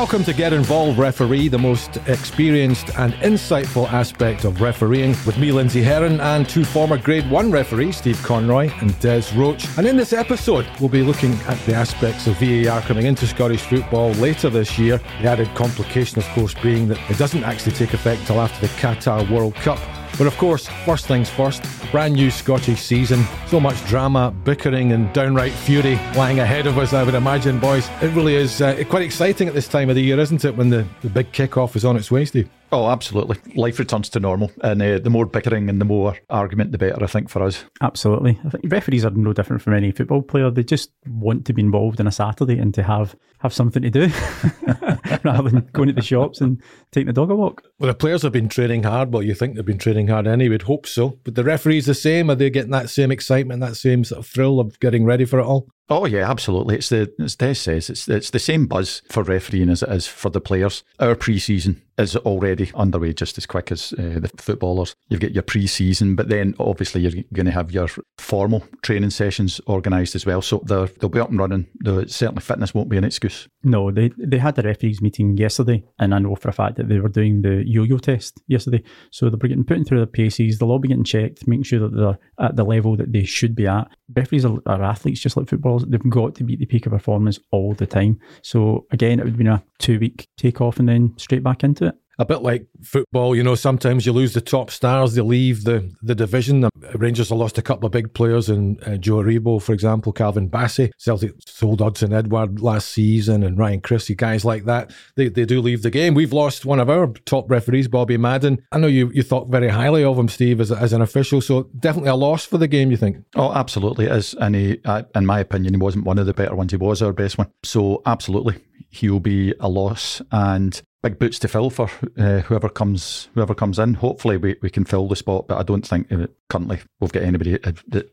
Welcome to Get Involved Referee, the most experienced and insightful aspect of refereeing, with me, Lindsay Heron, and two former Grade 1 referees, Steve Conroy and Des Roach. And in this episode, we'll be looking at the aspects of VAR coming into Scottish football later this year. The added complication, of course, being that it doesn't actually take effect until after the Qatar World Cup. But of course, first things first, brand new Scottish season. So much drama, bickering and downright fury lying ahead of us, I would imagine, boys. It really is quite exciting at this time of the year, isn't it, when the big kick-off is on its way, Steve? Oh, absolutely. Life returns to normal, and the more bickering and the more argument, the better, I think, for us. Absolutely. I think referees are no different from any football player. They just want to be involved in a Saturday and to have something to do rather than going to the shops and taking the dog a walk. Well, the players have been training hard. Well, you think they've been training hard anyway, would hope so. But the referees the same? Are they getting that same excitement, that same sort of thrill of getting ready for it all? Oh yeah, absolutely. It's the, as Des says, it's the same buzz for refereeing as it is for the players. Our pre-season is already underway just as quick as the footballers. You've got your pre-season, but then obviously you're going to have your formal training sessions organised as well. So they'll be up and running. Certainly fitness won't be an excuse. No, they had the referees meeting yesterday, and I know for a fact that they were doing the yo-yo test yesterday. So they're getting put through their paces. They'll all be getting checked, making sure that they're at the level that they should be at. Referees are athletes just like footballers. They've got to beat the peak of performance all the time. So again, it would have been a 2-week takeoff and then straight back into it. A bit like football, you know, sometimes you lose the top stars, they leave the division. Rangers have lost a couple of big players in Joe Rebo, for example, Calvin Bassey. Celtic sold Hudson-Odoi last season and Ryan Chrissie, guys like that. They do leave the game. We've lost one of our top referees, Bobby Madden. I know you thought very highly of him, Steve, as an official, so definitely a loss for the game, you think? Oh, absolutely it is. And he, in my opinion, he wasn't one of the better ones. He was our best one. So absolutely, he'll be a loss and big boots to fill for whoever comes in. Hopefully we can fill the spot, but I don't think currently we've got anybody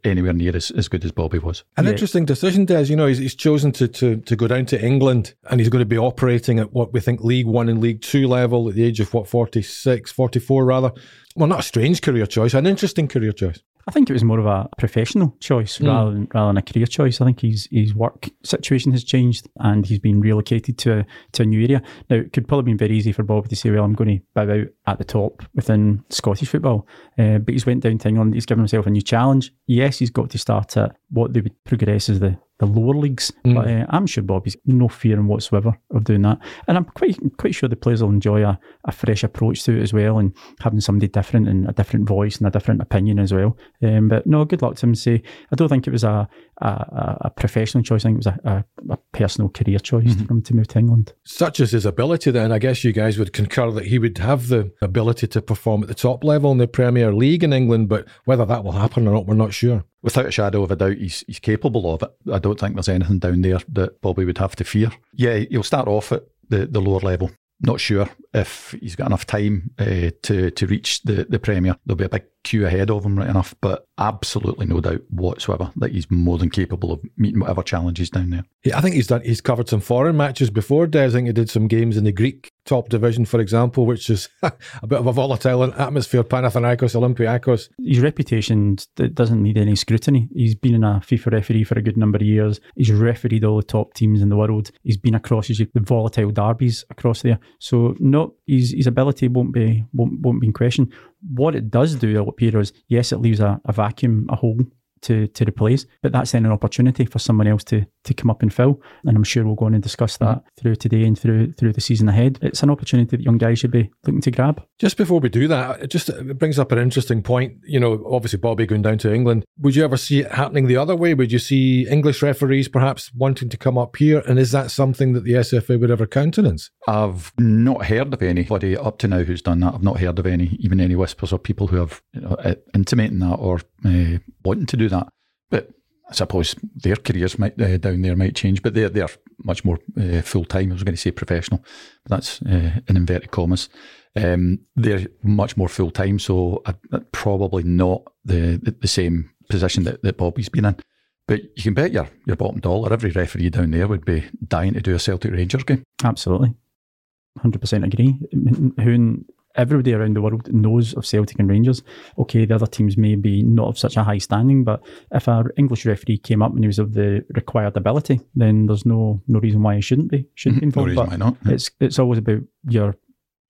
anywhere near as good as Bobby was. An interesting decision, Des. You know, he's chosen to go down to England, and he's going to be operating at what we think League 1 and League 2 level at the age of, 44 rather. Well, not a strange career choice, an interesting career choice. I think it was more of a professional choice rather than a career choice. I think his work situation has changed and he's been relocated to a new area. Now, it could probably have been very easy for Bobby to say, well, I'm going to bow out at the top within Scottish football. But he's went down to England. He's given himself a new challenge. Yes, he's got to start at what they would progress as the lower leagues. But I'm sure Bobby's no fear whatsoever of doing that. And I'm quite sure the players will enjoy a fresh approach to it as well, and having somebody different and a different voice and a different opinion as well. But no, good luck to him. Say, I don't think it was a professional choice. I think it was a personal career choice for him to move to England. Such as his ability then, I guess you guys would concur that he would have the ability to perform at the top level in the Premier League in England, but whether that will happen or not, we're not sure. Without a shadow of a doubt, he's capable of it. I don't think there's anything down there that Bobby would have to fear. Yeah, he'll start off at the lower level. Not sure if he's got enough time to reach the Premier. There'll be a big queue ahead of him, right enough, but absolutely no doubt whatsoever that he's more than capable of meeting whatever challenges down there. Yeah, I think he's covered some foreign matches before, Des. I think he did some games in the Greek top division, for example, which is a bit of a volatile atmosphere, Panathinaikos, Olympiakos. His reputation doesn't need any scrutiny. He's been a FIFA referee for a good number of years. He's refereed all the top teams in the world. He's been across the volatile derbies across there. So no, his ability won't be in question. What it does do, I'll appear, is yes, it leaves a vacuum, a hole to replace, but that's then an opportunity for someone else to come up and fill, and I'm sure we'll go on and discuss that through today and through the season ahead. It's an opportunity that young guys should be looking to grab. Just before we do that, it brings up an interesting point. You know, obviously Bobby going down to England, would you ever see it happening the other way? Would you see English referees perhaps wanting to come up here, and is that something that the SFA would ever countenance? I've not heard of anybody up to now who's done that. I've not heard of any whispers of people who have intimating that or wanting to do that, but I suppose their careers might down there might change, but they're much more full time. I was going to say professional, but that's in inverted commas. They're much more full time, so probably not the same position that Bobby's been in. But you can bet your bottom dollar every referee down there would be dying to do a Celtic Rangers game. Absolutely, 100% agree. Who in everybody around the world knows of Celtic and Rangers. Okay, the other teams may be not of such a high standing, but if an English referee came up and he was of the required ability, then there's no reason why he shouldn't be involved. No reason why not. It's always about your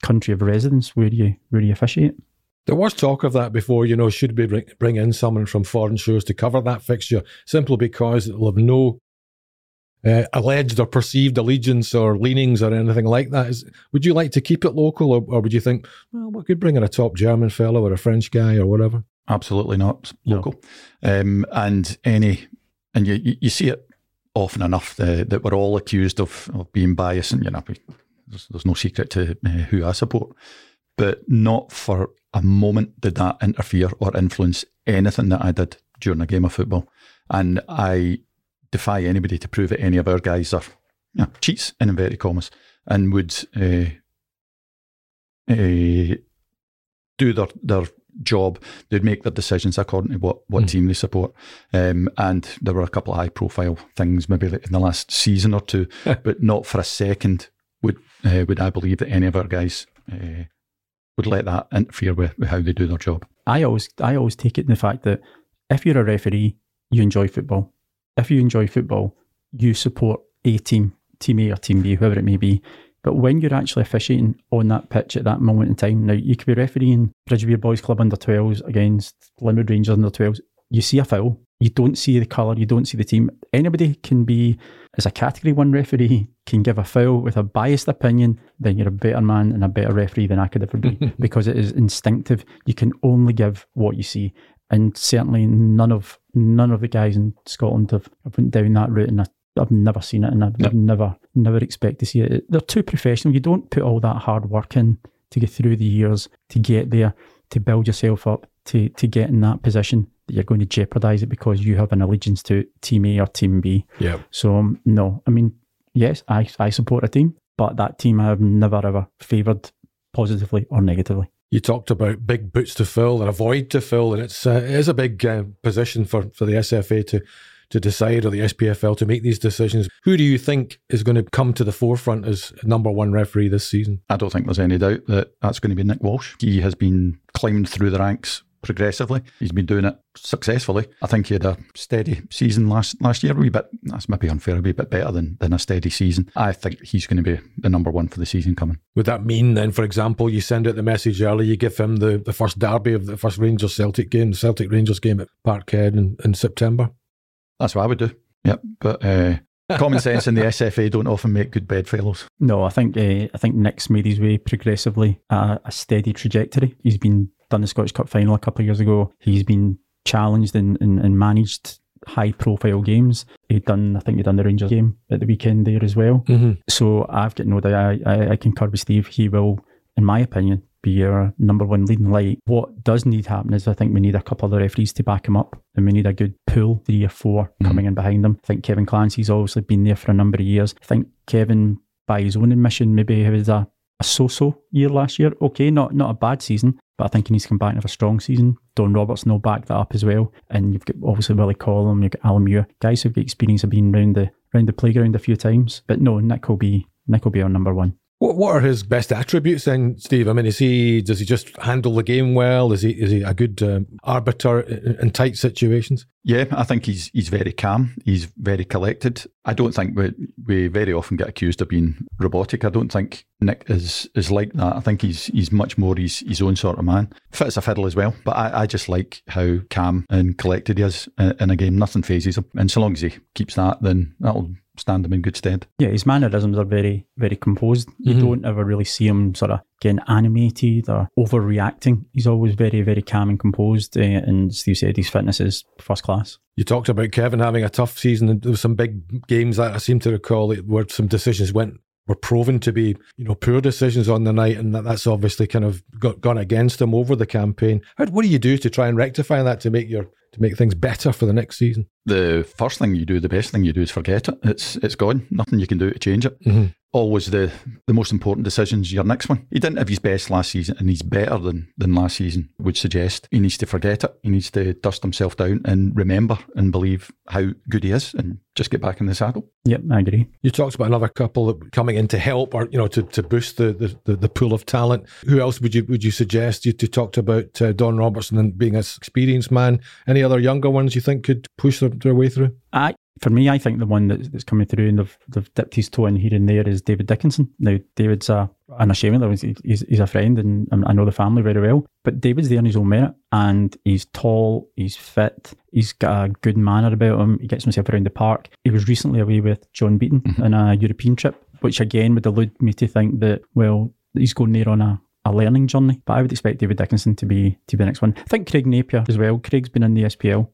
country of residence, where you officiate. There was talk of that before, you know, should we bring in someone from foreign shores to cover that fixture, simply because it'll have no alleged or perceived allegiance or leanings or anything like that. Would you like to keep it local, or would you think, well, we could bring in a top German fellow or a French guy or whatever? Absolutely not local. No. And you see it often enough that we're all accused of being biased, and you know, there's no secret to who I support. But not for a moment did that interfere or influence anything that I did during a game of football. And I defy anybody to prove that any of our guys are cheats, in inverted commas, and would do their job. They'd make their decisions according to what team they support. And there were a couple of high-profile things maybe in the last season or two, but not for a second would I believe that any of our guys... would let that interfere with how they do their job. I always take it in the fact that if you're a referee, you enjoy football. If you enjoy football, you support a team, Team A or Team B, whoever it may be. But when you're actually officiating on that pitch at that moment in time, now you could be refereeing Bridgeview Boys Club under-12s against Linwood Rangers under-12s. You see a foul, you don't see the colour, you don't see the team. Anybody can be, as a Category 1 referee, can give a foul with a biased opinion, then you're a better man and a better referee than I could ever be, because it is instinctive. You can only give what you see. And certainly none of the guys in Scotland have went down that route, and I've never seen it, and I've never expect to see it. They're too professional. You don't put all that hard work in to get through the years, to get there, to build yourself up, to get in that position. You're going to jeopardise it because you have an allegiance to Team A or Team B. Yeah. So, no. I mean, yes, I support a team, but that team I have never, ever favoured positively or negatively. You talked about big boots to fill and a void to fill, and it is a big position for the SFA to decide, or the SPFL to make these decisions. Who do you think is going to come to the forefront as number one referee this season? I don't think there's any doubt that that's going to be Nick Walsh. He has been climbed through the ranks progressively. He's been doing it successfully. I think he had a steady season last year, a wee bit, that's maybe unfair, a wee bit better than a steady season. I think he's going to be the number one for the season coming. Would that mean then, for example, you send out the message early, you give him the first derby of the first Rangers-Celtic game, the Celtic-Rangers game at Parkhead in September? That's what I would do. Yep. But common sense and the SFA don't often make good bedfellows. No, I think Nick's made his way progressively at a steady trajectory. He's been done the Scottish Cup final a couple of years ago. He's been challenged and managed high-profile games. I think he'd done the Rangers game at the weekend there as well. Mm-hmm. So I've got no doubt. I concur with Steve. He will, in my opinion, be our number one leading light. What does need happen is I think we need a couple of the referees to back him up, and we need a good pool, 3 or 4 coming in behind him. I think Kevin Clancy's obviously been there for a number of years. I think Kevin, by his own admission, maybe he was a so-so year last year. Okay, not a bad season, but I think he needs to come back and have a strong season. Don Robertson will back that up as well. And you've got obviously Willie Collum, you've got Alan Muir, guys who've got experience of being round the playground a few times. But no, Nick will be our number one. What are his best attributes then, Steve? I mean, does he just handle the game well? Is he a good arbiter in tight situations? Yeah, I think he's very calm. He's very collected. I don't think we very often get accused of being robotic. I don't think Nick is like that. I think he's much more his own sort of man. Fits a fiddle as well, but I just like how calm and collected he is in a game. Nothing phases him, and so long as he keeps that, then that'll stand him in good stead. Yeah, his mannerisms are very, very composed. You don't ever really see him sort of getting animated or overreacting. He's always very, very calm and composed, and Steve said his fitness is first class. You talked about Kevin having a tough season, and there were some big games that I seem to recall where some decisions were proven to be, you know, poor decisions on the night, and that's obviously kind of gone against him over the campaign. What do you do to try and rectify that, to make your to make things better for the next season? The first thing you do, the best thing you do is forget it. It's gone. Nothing you can do to change it. Mm-hmm. Always the most important decision is your next one. He didn't have his best last season, and he's better than last season would suggest. He needs to forget it. He needs to dust himself down and remember and believe how good he is and just get back in the saddle. Yep, I agree. You talked about another couple that coming in to help or, you know, to boost the pool of talent. Who else would you suggest? You talked about Don Robertson and being an experienced man. Any other younger ones you think could push their way through? For me, I think the one that's coming through and they've dipped his toe in here and there is David Dickinson. Now, David's unashamedly, he's a friend and I know the family very well, but David's there on his own merit and he's tall, he's fit, he's got a good manner about him, he gets himself around the park. He was recently away with John Beaton on a European trip, which again would elude me to think that, well, he's going there on a learning journey, but I would expect David Dickinson to be the next one. I think Craig Napier as well. Craig's been in the SPL,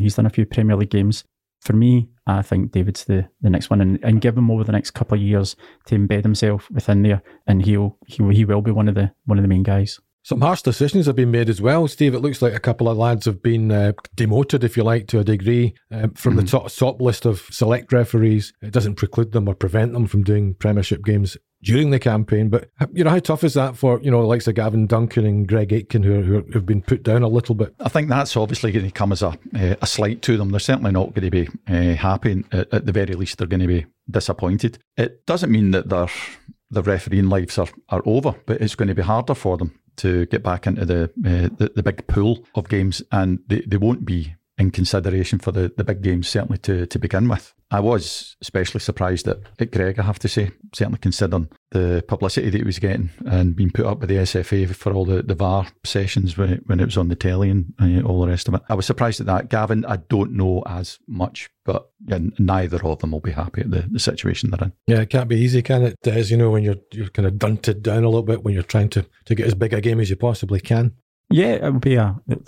he's done a few Premier League games. For me, I think David's the next one, and give him over the next couple of years to embed himself within there, and he will be one of the main guys. Some harsh decisions have been made as well, Steve. It looks like a couple of lads have been demoted, if you like, to a degree from the top list of select referees. It doesn't preclude them or prevent them from doing Premiership games during the campaign, but you know how tough is that for, you know, the likes of Gavin Duncan and Greg Aitken who have been put down a little bit? I think that's obviously going to come as a slight to them. They're certainly not going to be happy. At the very least, they're going to be disappointed. It doesn't mean that their refereeing lives are over, but it's going to be harder for them to get back into the big pool of games, and they won't be in consideration for the big games, certainly to begin with. I was especially surprised at Greg, I have to say, certainly considering the publicity that he was getting and being put up with the SFA for all the VAR sessions when it was on the telly and all the rest of it. I was surprised at that. Gavin, I don't know as much, but yeah, neither of them will be happy at the situation they're in. Yeah, it can't be easy, can it, Des? You know, when you're kind of dunted down a little bit, when you're trying to get as big a game as you possibly can. Yeah, it'll be a hit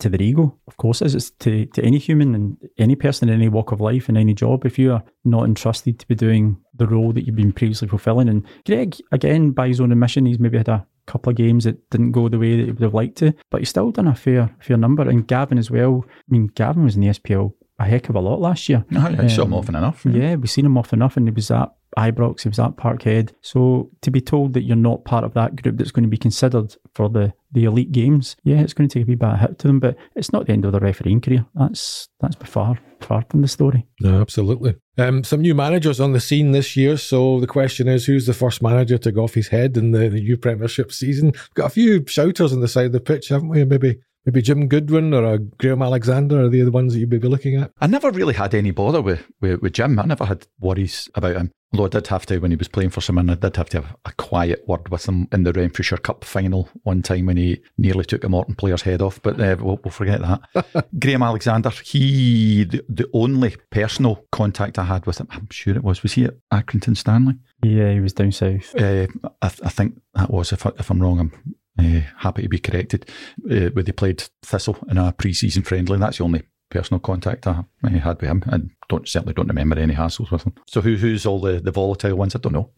to their ego. Of course it is. It's to any human and any person in any walk of life and any job if you are not entrusted to be doing the role that you've been previously fulfilling. And Greg, again, by his own admission, he's maybe had a couple of games that didn't go the way that he would have liked to, but he's still done a fair number. And Gavin as well. I mean, Gavin was in the SPL a heck of a lot last year. I saw him often enough. Yeah, we've seen him often enough, and he was at Ibrox, he was at Parkhead. So to be told that you're not part of that group that's going to be considered for the elite games, yeah, it's going to take a wee bit of a hit to them, but it's not the end of the refereeing career. That's far from the story. No, absolutely. Some new managers on the scene this year, so the question is, who's the first manager to go off his head in the new Premiership season? We've got a few shouters on the side of the pitch, haven't we? Maybe Jim Goodwin or Graham Alexander are the ones that you'd be looking at. I never really had any bother with Jim. I never had worries about him. Although I did have to, when he was playing for someone, I did have to have a quiet word with him in the Renfrewshire Cup final one time when he nearly took a Morton player's head off, but we'll forget that. Graham Alexander, the only personal contact I had with him, I'm sure it was he at Accrington Stanley? Yeah, he was down south. I think that was, if I'm wrong, I'm happy to be corrected, where they played Thistle in a pre-season friendly. That's the only personal contact I had with him, and certainly don't remember any hassles with him. So who's all the volatile ones? I don't know.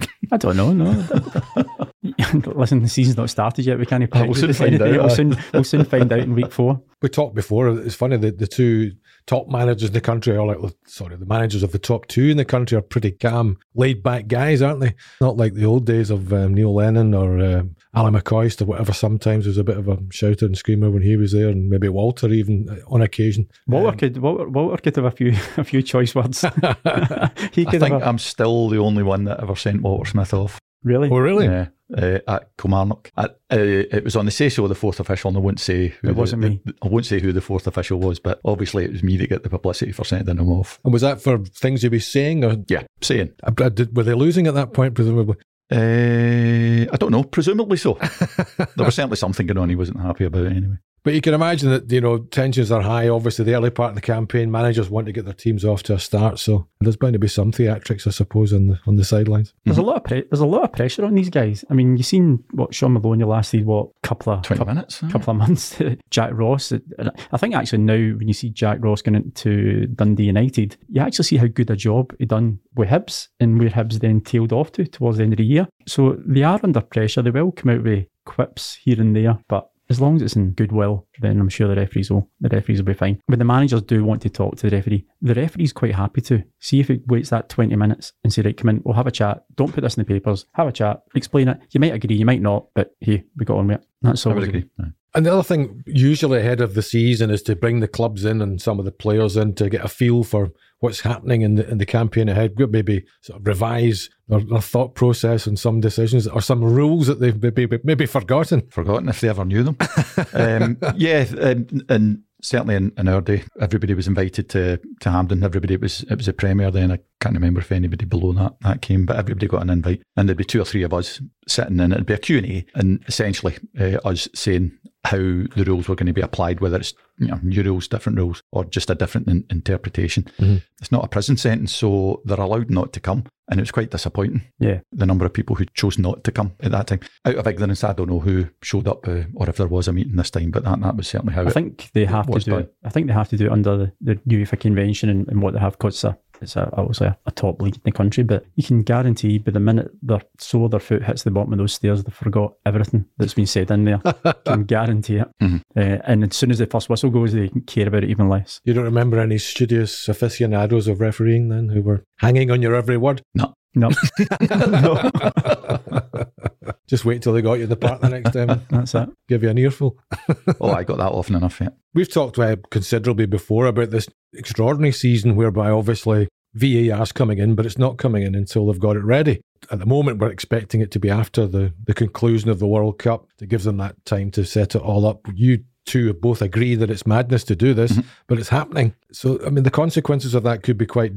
Listen, the season's not started yet. We can't pick. We'll soon find out in week 4. We talked before. It's funny that the two top managers in the country are the managers of the top two in the country are pretty calm, laid back guys, aren't they? Not like the old days of Neil Lennon or Alan McCoist or whatever. Sometimes was a bit of a shouter and screamer when he was there, and maybe Walter even on occasion. Walter could have a few choice words. I'm still the only one that ever sent Walter Smith off. Really? Oh, really? Yeah. At Kilmarnock. It was on the say-so of the fourth official, and I won't say who it wasn't me. I won't say who the fourth official was, but obviously it was me that got the publicity for sending him off. And was that for things you were saying? Or? Yeah, saying. Were they losing at that point, presumably? I don't know. Presumably so. There was certainly something going on he wasn't happy about anyway. But you can imagine that, you know, tensions are high. Obviously, the early part of the campaign, managers want to get their teams off to a start, so there's bound to be some theatrics, I suppose, on the sidelines. There's a lot of pressure on these guys. I mean, you've seen what Sean Maloney lasted, couple of months. Jack Ross. I think actually now when you see Jack Ross going into Dundee United, you actually see how good a job he done with Hibs and where Hibs then tailed off towards the end of the year. So they are under pressure. They will come out with quips here and there, but. as long as it's in goodwill, then I'm sure the referees will be fine. But the managers do want to talk to the referee. The referee's quite happy to. See if it waits that 20 minutes and say, right, come in, we'll have a chat. Don't put this in the papers. Have a chat. Explain it. You might agree, you might not, but hey, we got on with it. That's all. I would agree. And the other thing, usually ahead of the season, is to bring the clubs in and some of the players in to get a feel for what's happening in the campaign ahead. Maybe sort of revise their thought process on some decisions or some rules that they've maybe forgotten. Forgotten if they ever knew them. And certainly in our day, everybody was invited to Hamden. Everybody, it was a Premier then. I can't remember if anybody below that came, but everybody got an invite. And there'd be two or three of us sitting and it'd be a Q&A and essentially us saying how the rules were going to be applied, whether it's new rules, different rules, or just a different interpretation. Mm-hmm. It's not a prison sentence, so they're allowed not to come. And it was quite disappointing, the number of people who chose not to come at that time. Out of ignorance, I don't know who showed up or if there was a meeting this time, but that was certainly how I think they have to do it under the UEFA convention and what they have, because it's obviously a top league in the country, but you can guarantee by the minute their sole of their foot hits the bottom of those stairs, they forgot everything that's been said in there. Can guarantee it. Mm-hmm. And as soon as the first whistle goes, they care about it even less. You don't remember any studious aficionados of refereeing then who were hanging on your every word? No. No. Just wait till they got you in the park the next time. That's it. Give you an earful. Oh, I got that often enough, yeah. We've talked considerably before about this extraordinary season whereby obviously VAR's coming in, but it's not coming in until they've got it ready. At the moment, we're expecting it to be after the conclusion of the World Cup to give them that time to set it all up. You two both agree that it's madness to do this, mm-hmm. but it's happening. So, I mean, the consequences of that could be quite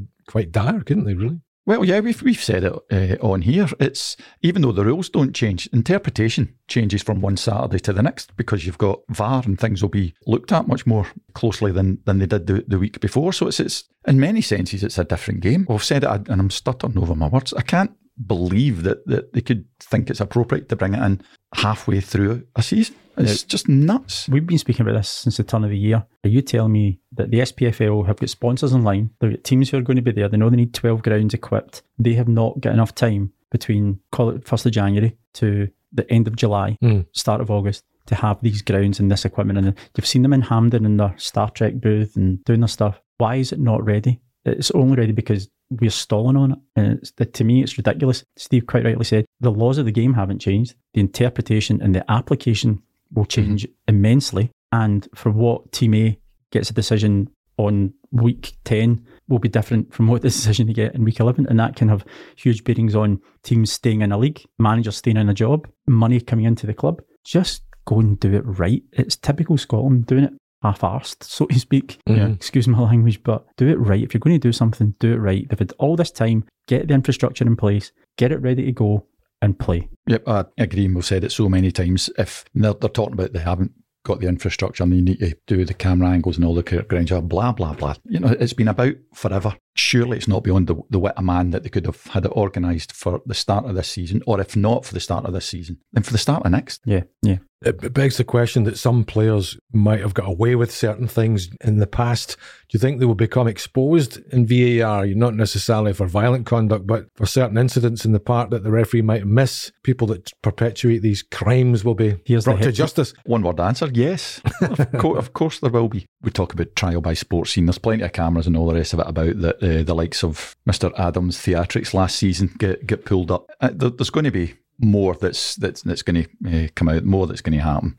dire, couldn't they, really? Well, yeah, we've said it on here. It's, even though the rules don't change, interpretation changes from one Saturday to the next because you've got VAR and things will be looked at much more closely than they did the week before. So it's in many senses, it's a different game. I've said it, and I'm stuttering over my words. I can't believe that they could think it's appropriate to bring it in halfway through a season. It's just nuts. We've been speaking about this since the turn of the year. Are you telling me that the SPFL have got sponsors in line? They've got teams who are going to be there. They know they need 12 grounds equipped. They have not got enough time between, call it 1st of January to the end of July, start of August, to have these grounds and this equipment. And you've seen them in Hamden in their Star Trek booth and doing their stuff. Why is it not ready? It's only ready because we're stalling on it. And to me, it's ridiculous. Steve quite rightly said, the laws of the game haven't changed. The interpretation and the application will change immensely. And for what Team A gets a decision on week 10 will be different from what the decision they get in week 11. And that can have huge bearings on teams staying in a league, managers staying in a job, money coming into the club. Just go and do it right. It's typical Scotland doing it half-arsed, so to speak. Mm-hmm. Excuse my language, but do it right. If you're going to do something, do it right. They've had all this time, get the infrastructure in place, get it ready to go and play. Yep, I agree. We've said it so many times. If they're talking about they haven't got the infrastructure and they need to do the camera angles and all the grounds, blah, blah, blah. It's been about forever. Surely it's not beyond the wit of man that they could have had it organised for the start of this season, or if not for the start of this season, then for the start of next. Yeah, yeah. It begs the question that some players might have got away with certain things in the past. Do you think they will become exposed in VAR? Not necessarily for violent conduct, but for certain incidents in the park that the referee might miss. People that perpetuate these crimes will be brought to justice. One word answer, yes. Of course there will be. We talk about trial by sports scene. There's plenty of cameras and all the rest of it about that. The likes of Mr. Adams' theatrics last season get pulled up. There's going to be more that's going to come out, more that's going to happen,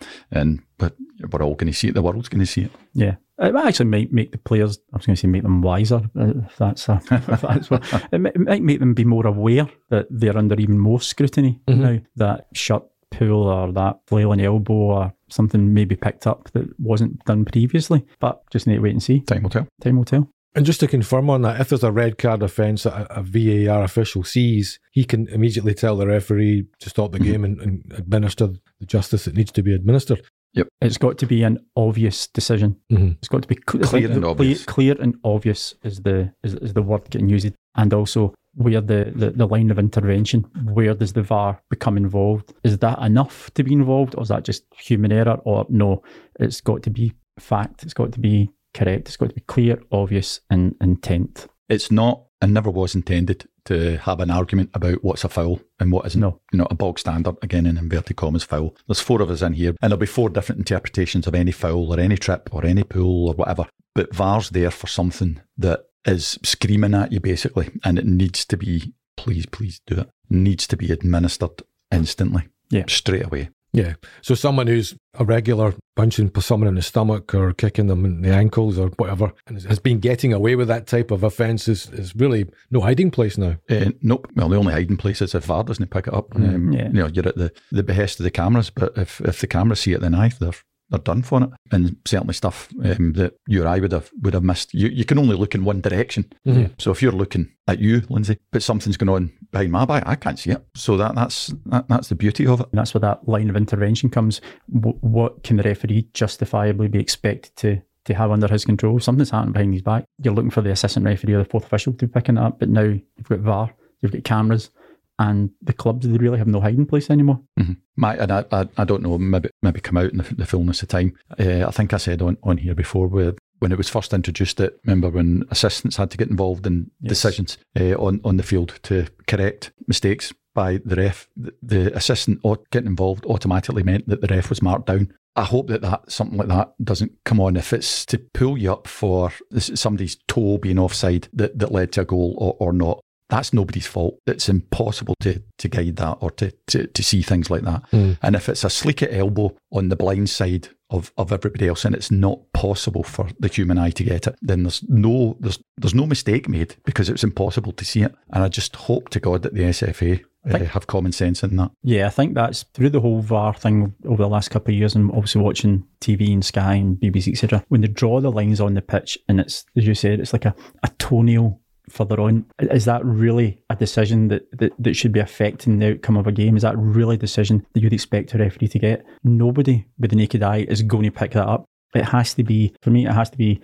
but we're all going to see it. The world's going to see it. Yeah, it actually might make the players. I was going to say make them wiser. It might make them be more aware that they're under even more scrutiny now. That shirt pull or that flailing elbow or something may be picked up that wasn't done previously. But just need to wait and see. Time will tell. And just to confirm on that, if there's a red card offence that a VAR official sees, he can immediately tell the referee to stop the game and administer the justice that needs to be administered. Yep. It's got to be an obvious decision. Mm-hmm. It's got to be clear and obvious. Clear and obvious is the word getting used. And also where the line of intervention, where does the VAR become involved? Is that enough to be involved, or is that just human error? Or no, it's got to be fact. It's got to be correct. It's got to be clear, obvious, and intent. It's not and never was intended to have an argument about what's a foul and what isn't. No. You know, a bog standard, again in inverted commas, foul. There's four of us in here, and there'll be four different interpretations of any foul or any trip or any pull or whatever. But VAR's there for something that is screaming at you, basically, and it needs to be, please, please do it, needs to be administered instantly, straight away. Yeah, so someone who's a regular punching someone in the stomach or kicking them in the ankles or whatever and has been getting away with that type of offence is really no hiding place now. Nope. Well, the only hiding place is if VAR doesn't pick it up. You know, you're at the behest of the cameras, but if the cameras see it, then they're done for it. And certainly stuff that you or I would have missed. You can only look in one direction. Mm-hmm. So if you're looking at you, Lindsay, but something's going on behind my back, I can't see it. So that's the beauty of it. And that's where that line of intervention comes. What can the referee justifiably be expected to have under his control? Something's happening behind his back. You're looking for the assistant referee or the fourth official to be picking it up, but now you've got VAR, you've got cameras, and the clubs, they really have no hiding place anymore. Mm-hmm. I don't know, maybe come out in the fullness of time. I think I said on here before, when it was first introduced, remember when assistants had to get involved in decisions on the field to correct mistakes by the ref. The assistant getting involved automatically meant that the ref was marked down. I hope that something like that doesn't come on. If it's to pull you up for somebody's toe being offside that led to a goal or not, that's nobody's fault. It's impossible to guide that or to see things like that. Mm. And if it's a sleek at elbow on the blind side of everybody else and it's not possible for the human eye to get it, then there's no mistake made because it's impossible to see it. And I just hope to God that the SFA have common sense in that. Yeah, I think that's through the whole VAR thing over the last couple of years, and obviously watching TV and Sky and BBC, etc. When they draw the lines on the pitch and it's, as you said, it's like a toenail further on, is that really a decision that should be affecting the outcome of a game? Is that really a decision that you'd expect a referee to get? Nobody with the naked eye is going to pick that up. It has to be, for me, it has to be,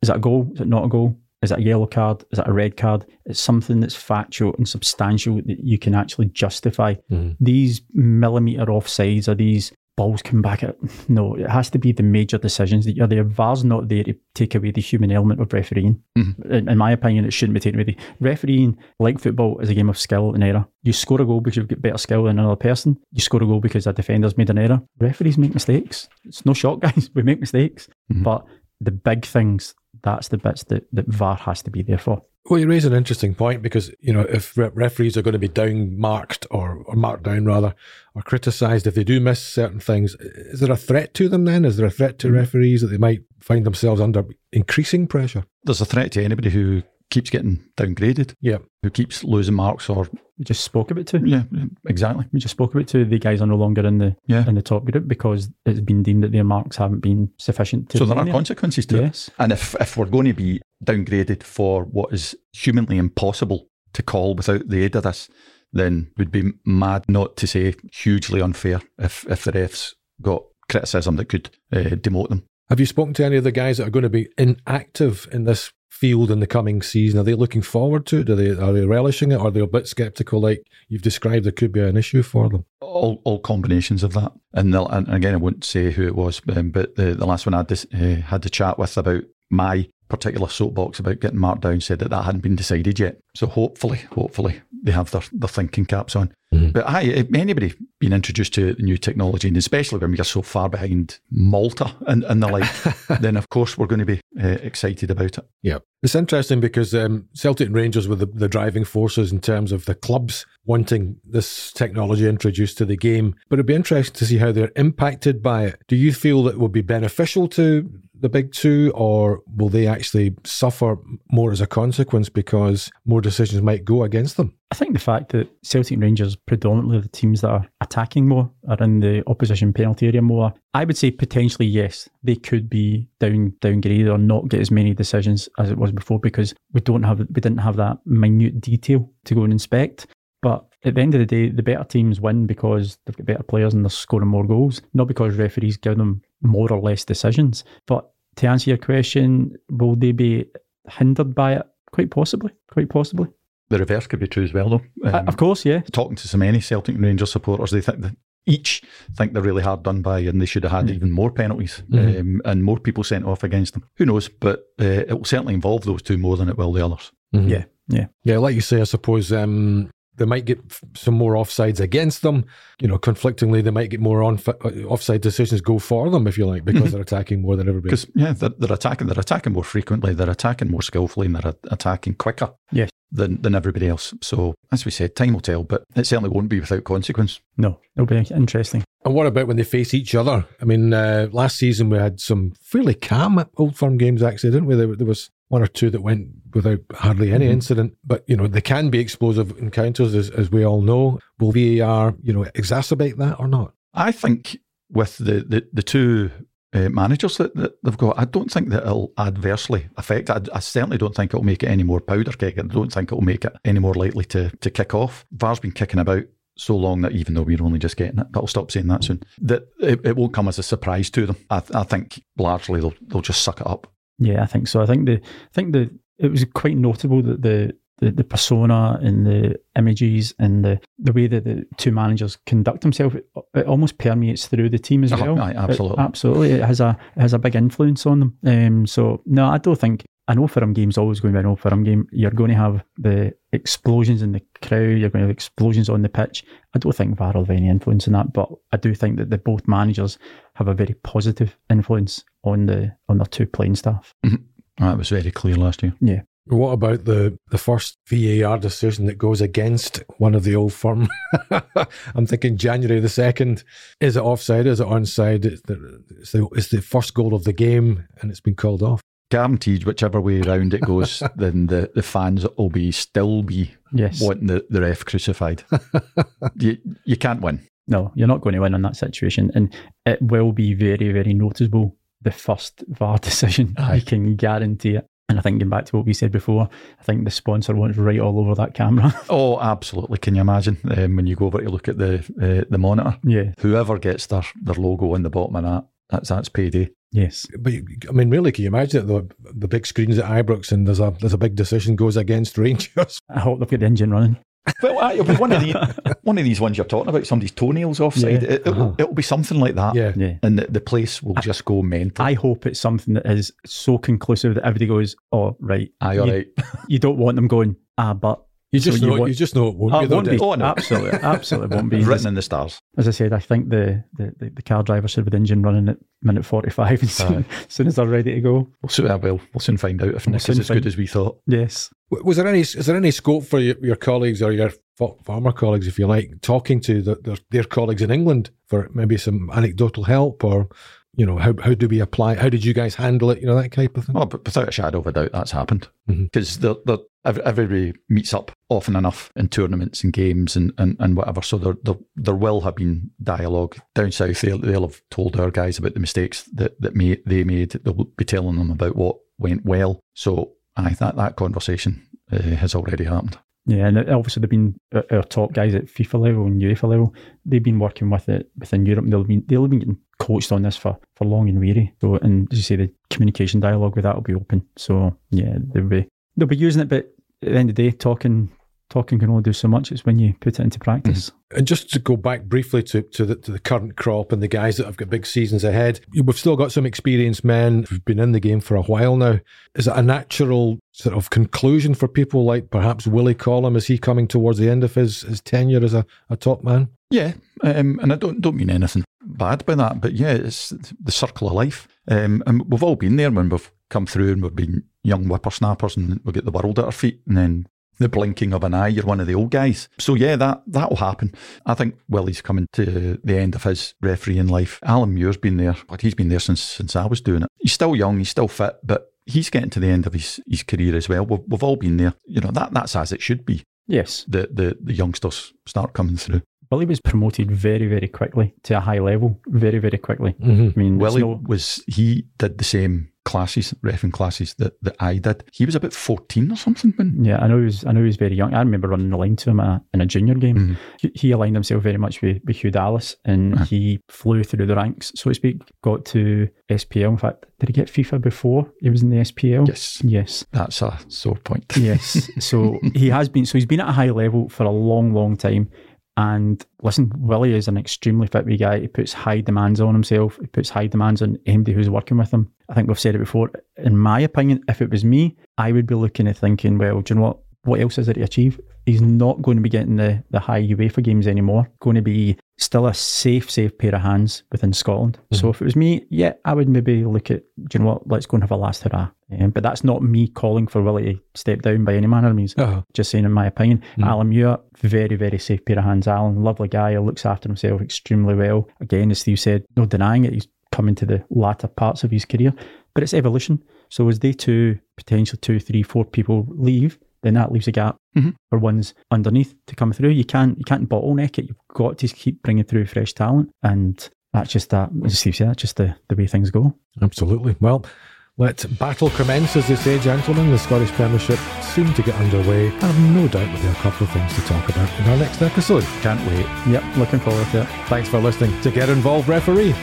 is that a goal? Is it not a goal? Is that a yellow card? Is that a red card? It's something that's factual and substantial that you can actually justify. Mm. These millimetre offsides or these balls come back at. No, it has to be the major decisions that you're there. VAR's not there to take away the human element of refereeing. Mm-hmm. In my opinion, it shouldn't be taken away. Refereeing, like football, is a game of skill and error. You score a goal because you've got better skill than another person. You score a goal because a defender's made an error. Referees make mistakes. It's no shock, guys. We make mistakes. Mm-hmm. But the big things, that's the bits that VAR has to be there for. Well, you raise an interesting point because, you know, if referees are going to be down-marked or marked down rather, or criticised if they do miss certain things, is there a threat to them then? Is there a threat to referees that they might find themselves under increasing pressure? There's a threat to anybody who keeps getting downgraded, who keeps losing marks or... We just spoke about two. Yeah, exactly. We just spoke about two. The guys are no longer in the top group because it's been deemed that their marks haven't been sufficient to... So there are consequences to it. And if we're going to be downgraded for what is humanly impossible to call without the aid of this, then we'd be mad not to say hugely unfair if the refs got criticism that could demote them. Have you spoken to any of the guys that are going to be inactive in this field in the coming season? Are they looking forward to it? Are they relishing it? Or are they a bit sceptical, like you've described, there could be an issue for them? All combinations of that. And again, I won't say who it was, but the last one I had to chat with about my particular soapbox about getting marked down said that hadn't been decided yet. So hopefully they have their thinking caps on. Mm-hmm. But anybody being introduced to the new technology, and especially when we are so far behind Malta and the like, then of course we're going to be excited about it. Yeah. It's interesting because Celtic and Rangers were the driving forces in terms of the clubs wanting this technology introduced to the game. But it'd be interesting to see how they're impacted by it. Do you feel that it would be beneficial to the big two, or will they actually suffer more as a consequence because more decisions might go against them? I think the fact that Celtic and Rangers predominantly the teams that are attacking more, are in the opposition penalty area more, I would say potentially yes, they could be downgraded or not get as many decisions as it was before because we didn't have that minute detail to go and inspect. But at the end of the day, the better teams win because they've got better players and they're scoring more goals, not because referees give them more or less decisions. But to answer your question, will they be hindered by it? Quite possibly. The reverse could be true as well, though. Of course, yeah. Talking to so many Celtic and Rangers supporters, they think that each think they're really hard done by and they should have had even more penalties and more people sent off against them. Who knows? But it will certainly involve those two more than it will the others. Mm-hmm. Yeah. Yeah. Yeah, like you say, I suppose they might get some more offsides against them. You know, conflictingly, they might get more offside decisions go for them, if you like, because they're attacking more than everybody. Because, yeah, they're attacking more frequently, they're attacking more skillfully, and they're attacking quicker than everybody else. So, as we said, time will tell, but it certainly won't be without consequence. No, it'll be interesting. And what about when they face each other? I mean, last season we had some fairly calm Old Firm games, actually, didn't we? There was one or two that went without hardly any incident, but, you know, they can be explosive encounters, as we all know. Will VAR, you know, exacerbate that or not? I think with the two managers that they've got, I don't think that it'll adversely affect it. I certainly don't think it'll make it any more powder keg. I don't think it'll make it any more likely to kick off. VAR's been kicking about so long that, even though we're only just getting it, but I'll stop saying that soon, that it won't come as a surprise to them. I think largely they'll just suck it up. Yeah, I think so. I think it was quite notable that the persona and the images and the way that the two managers conduct themselves, it almost permeates through the team as well. Right, absolutely. It has a big influence on them. So, no, I don't think an Old Firm game is always going to be an Old Firm game. You're going to have the explosions in the crowd, you're going to have explosions on the pitch. I don't think VAR will have any influence on that, but I do think that both managers have a very positive influence on their two playing staff. That was very clear last year. Yeah. What about the first VAR decision that goes against one of the Old Firm? I'm thinking January the 2nd. Is it offside? Is it onside? It's the first goal of the game and it's been called off. Guaranteed, whichever way around it goes, then the fans will still be wanting the ref crucified. You can't win. No, you're not going to win on that situation. And it will be very, very noticeable, the first VAR decision. I can guarantee it. And I think, going back to what we said before, I think the sponsor went right all over that camera. Oh, absolutely. Can you imagine when you go over to look at the monitor? Yeah. Whoever gets their logo on the bottom of that, that's payday. Yes. But, I mean, really, can you imagine it, though? The big screens at Ibrox and there's a big decision goes against Rangers. I hope they've got the engine running. Well, it'll be one of these ones you're talking about, somebody's toenails offside. Yeah. It'll be something like that. Yeah. Yeah. And the place will just go mental. I hope it's something that is so conclusive that everybody goes, oh, right. Aye, all right. You don't want them going, but. You just know it won't be. Won't be. Oh, no. Absolutely won't be. Written in the stars. As I said, I think the car driver said with engine running at minute 45, and as soon as they're ready to go. We'll soon find out if Nick is as good as we thought. Yes. Is there any scope for your colleagues or your farmer colleagues, if you like, talking to their colleagues in England for maybe some anecdotal help or... You know, how do we apply it? How did you guys handle it? You know, that type of thing. Oh, but without a shadow of a doubt, that's happened. Because everybody meets up often enough in tournaments and games and whatever. So there will have been dialogue. Down south, they'll have told our guys about the mistakes that they made. They'll be telling them about what went well. So I think that conversation has already happened. Yeah, and obviously they've been our top guys at FIFA level and UEFA level. They've been working with it within Europe. And they'll be getting coached on this for long and weary. So, and as you say, the communication dialogue with that will be open. So yeah, they'll be using it. But at the end of the day, talking can only do so much. It's when you put it into practice. And just to go back briefly to the current crop and the guys that have got big seasons ahead, we've still got some experienced men who've been in the game for a while now. Is it a natural sort of conclusion for people like perhaps Willie Collum? Is he coming towards the end of his tenure as a top man? Yeah, and I don't mean anything bad by that, but yeah, it's the circle of life. And we've all been there when we've come through and we've been young whippersnappers and we get the world at our feet, and then the blinking of an eye, you're one of the old guys. So yeah, that'll happen. I think Willie's coming to the end of his refereeing life. Alan Muir's been there, but he's been there since I was doing it. He's still young, he's still fit, but he's getting to the end of his career as well. We've all been there. You know, that's as it should be. Yes. The youngsters start coming through. Willie was promoted very, very quickly to a high level, very, very quickly. I mean, Willie he did the same classes, reffing classes that I did. He was about 14 or something. Yeah, I know he was very young. I remember running the line to him in a junior game. He aligned himself very much with Hugh Dallas, and he flew through the ranks, so to speak, got to SPL. In fact, did he get FIFA before he was in the SPL? Yes. That's a sore point. Yes. So he's been at a high level for a long, long time. And listen, Willie is an extremely fit wee guy. He puts high demands on himself. He puts high demands on anybody who's working with him. I think we've said it before. In my opinion, if it was me, I would be looking at thinking, well, do you know what? what else is there to achieve? He's not going to be getting the high UEFA games anymore. Going to be still a safe pair of hands within Scotland. Mm-hmm. So if it was me, yeah, I would maybe look at, do you know what, let's go and have a last hurrah. But that's not me calling for Willie to step down by any manner of means. Uh-huh. Just saying in my opinion. Mm-hmm. Alan Muir, very, very safe pair of hands. Alan, lovely guy, he looks after himself extremely well. Again, as Steve said, no denying it, he's coming to the latter parts of his career. But it's evolution. So as they two, potentially 2, 3, 4 people leave, then that leaves a gap mm-hmm. for ones underneath to come through. You can't bottleneck it. You've got to keep bringing through fresh talent. And that's just that, as Steve said, that's just the way things go. Absolutely. Well, let battle commence, as they say, gentlemen. The Scottish Premiership soon to get underway. I've no doubt that there are a couple of things to talk about in our next episode. Can't wait. Yep, looking forward to it. Thanks for listening to Get Involved Referee.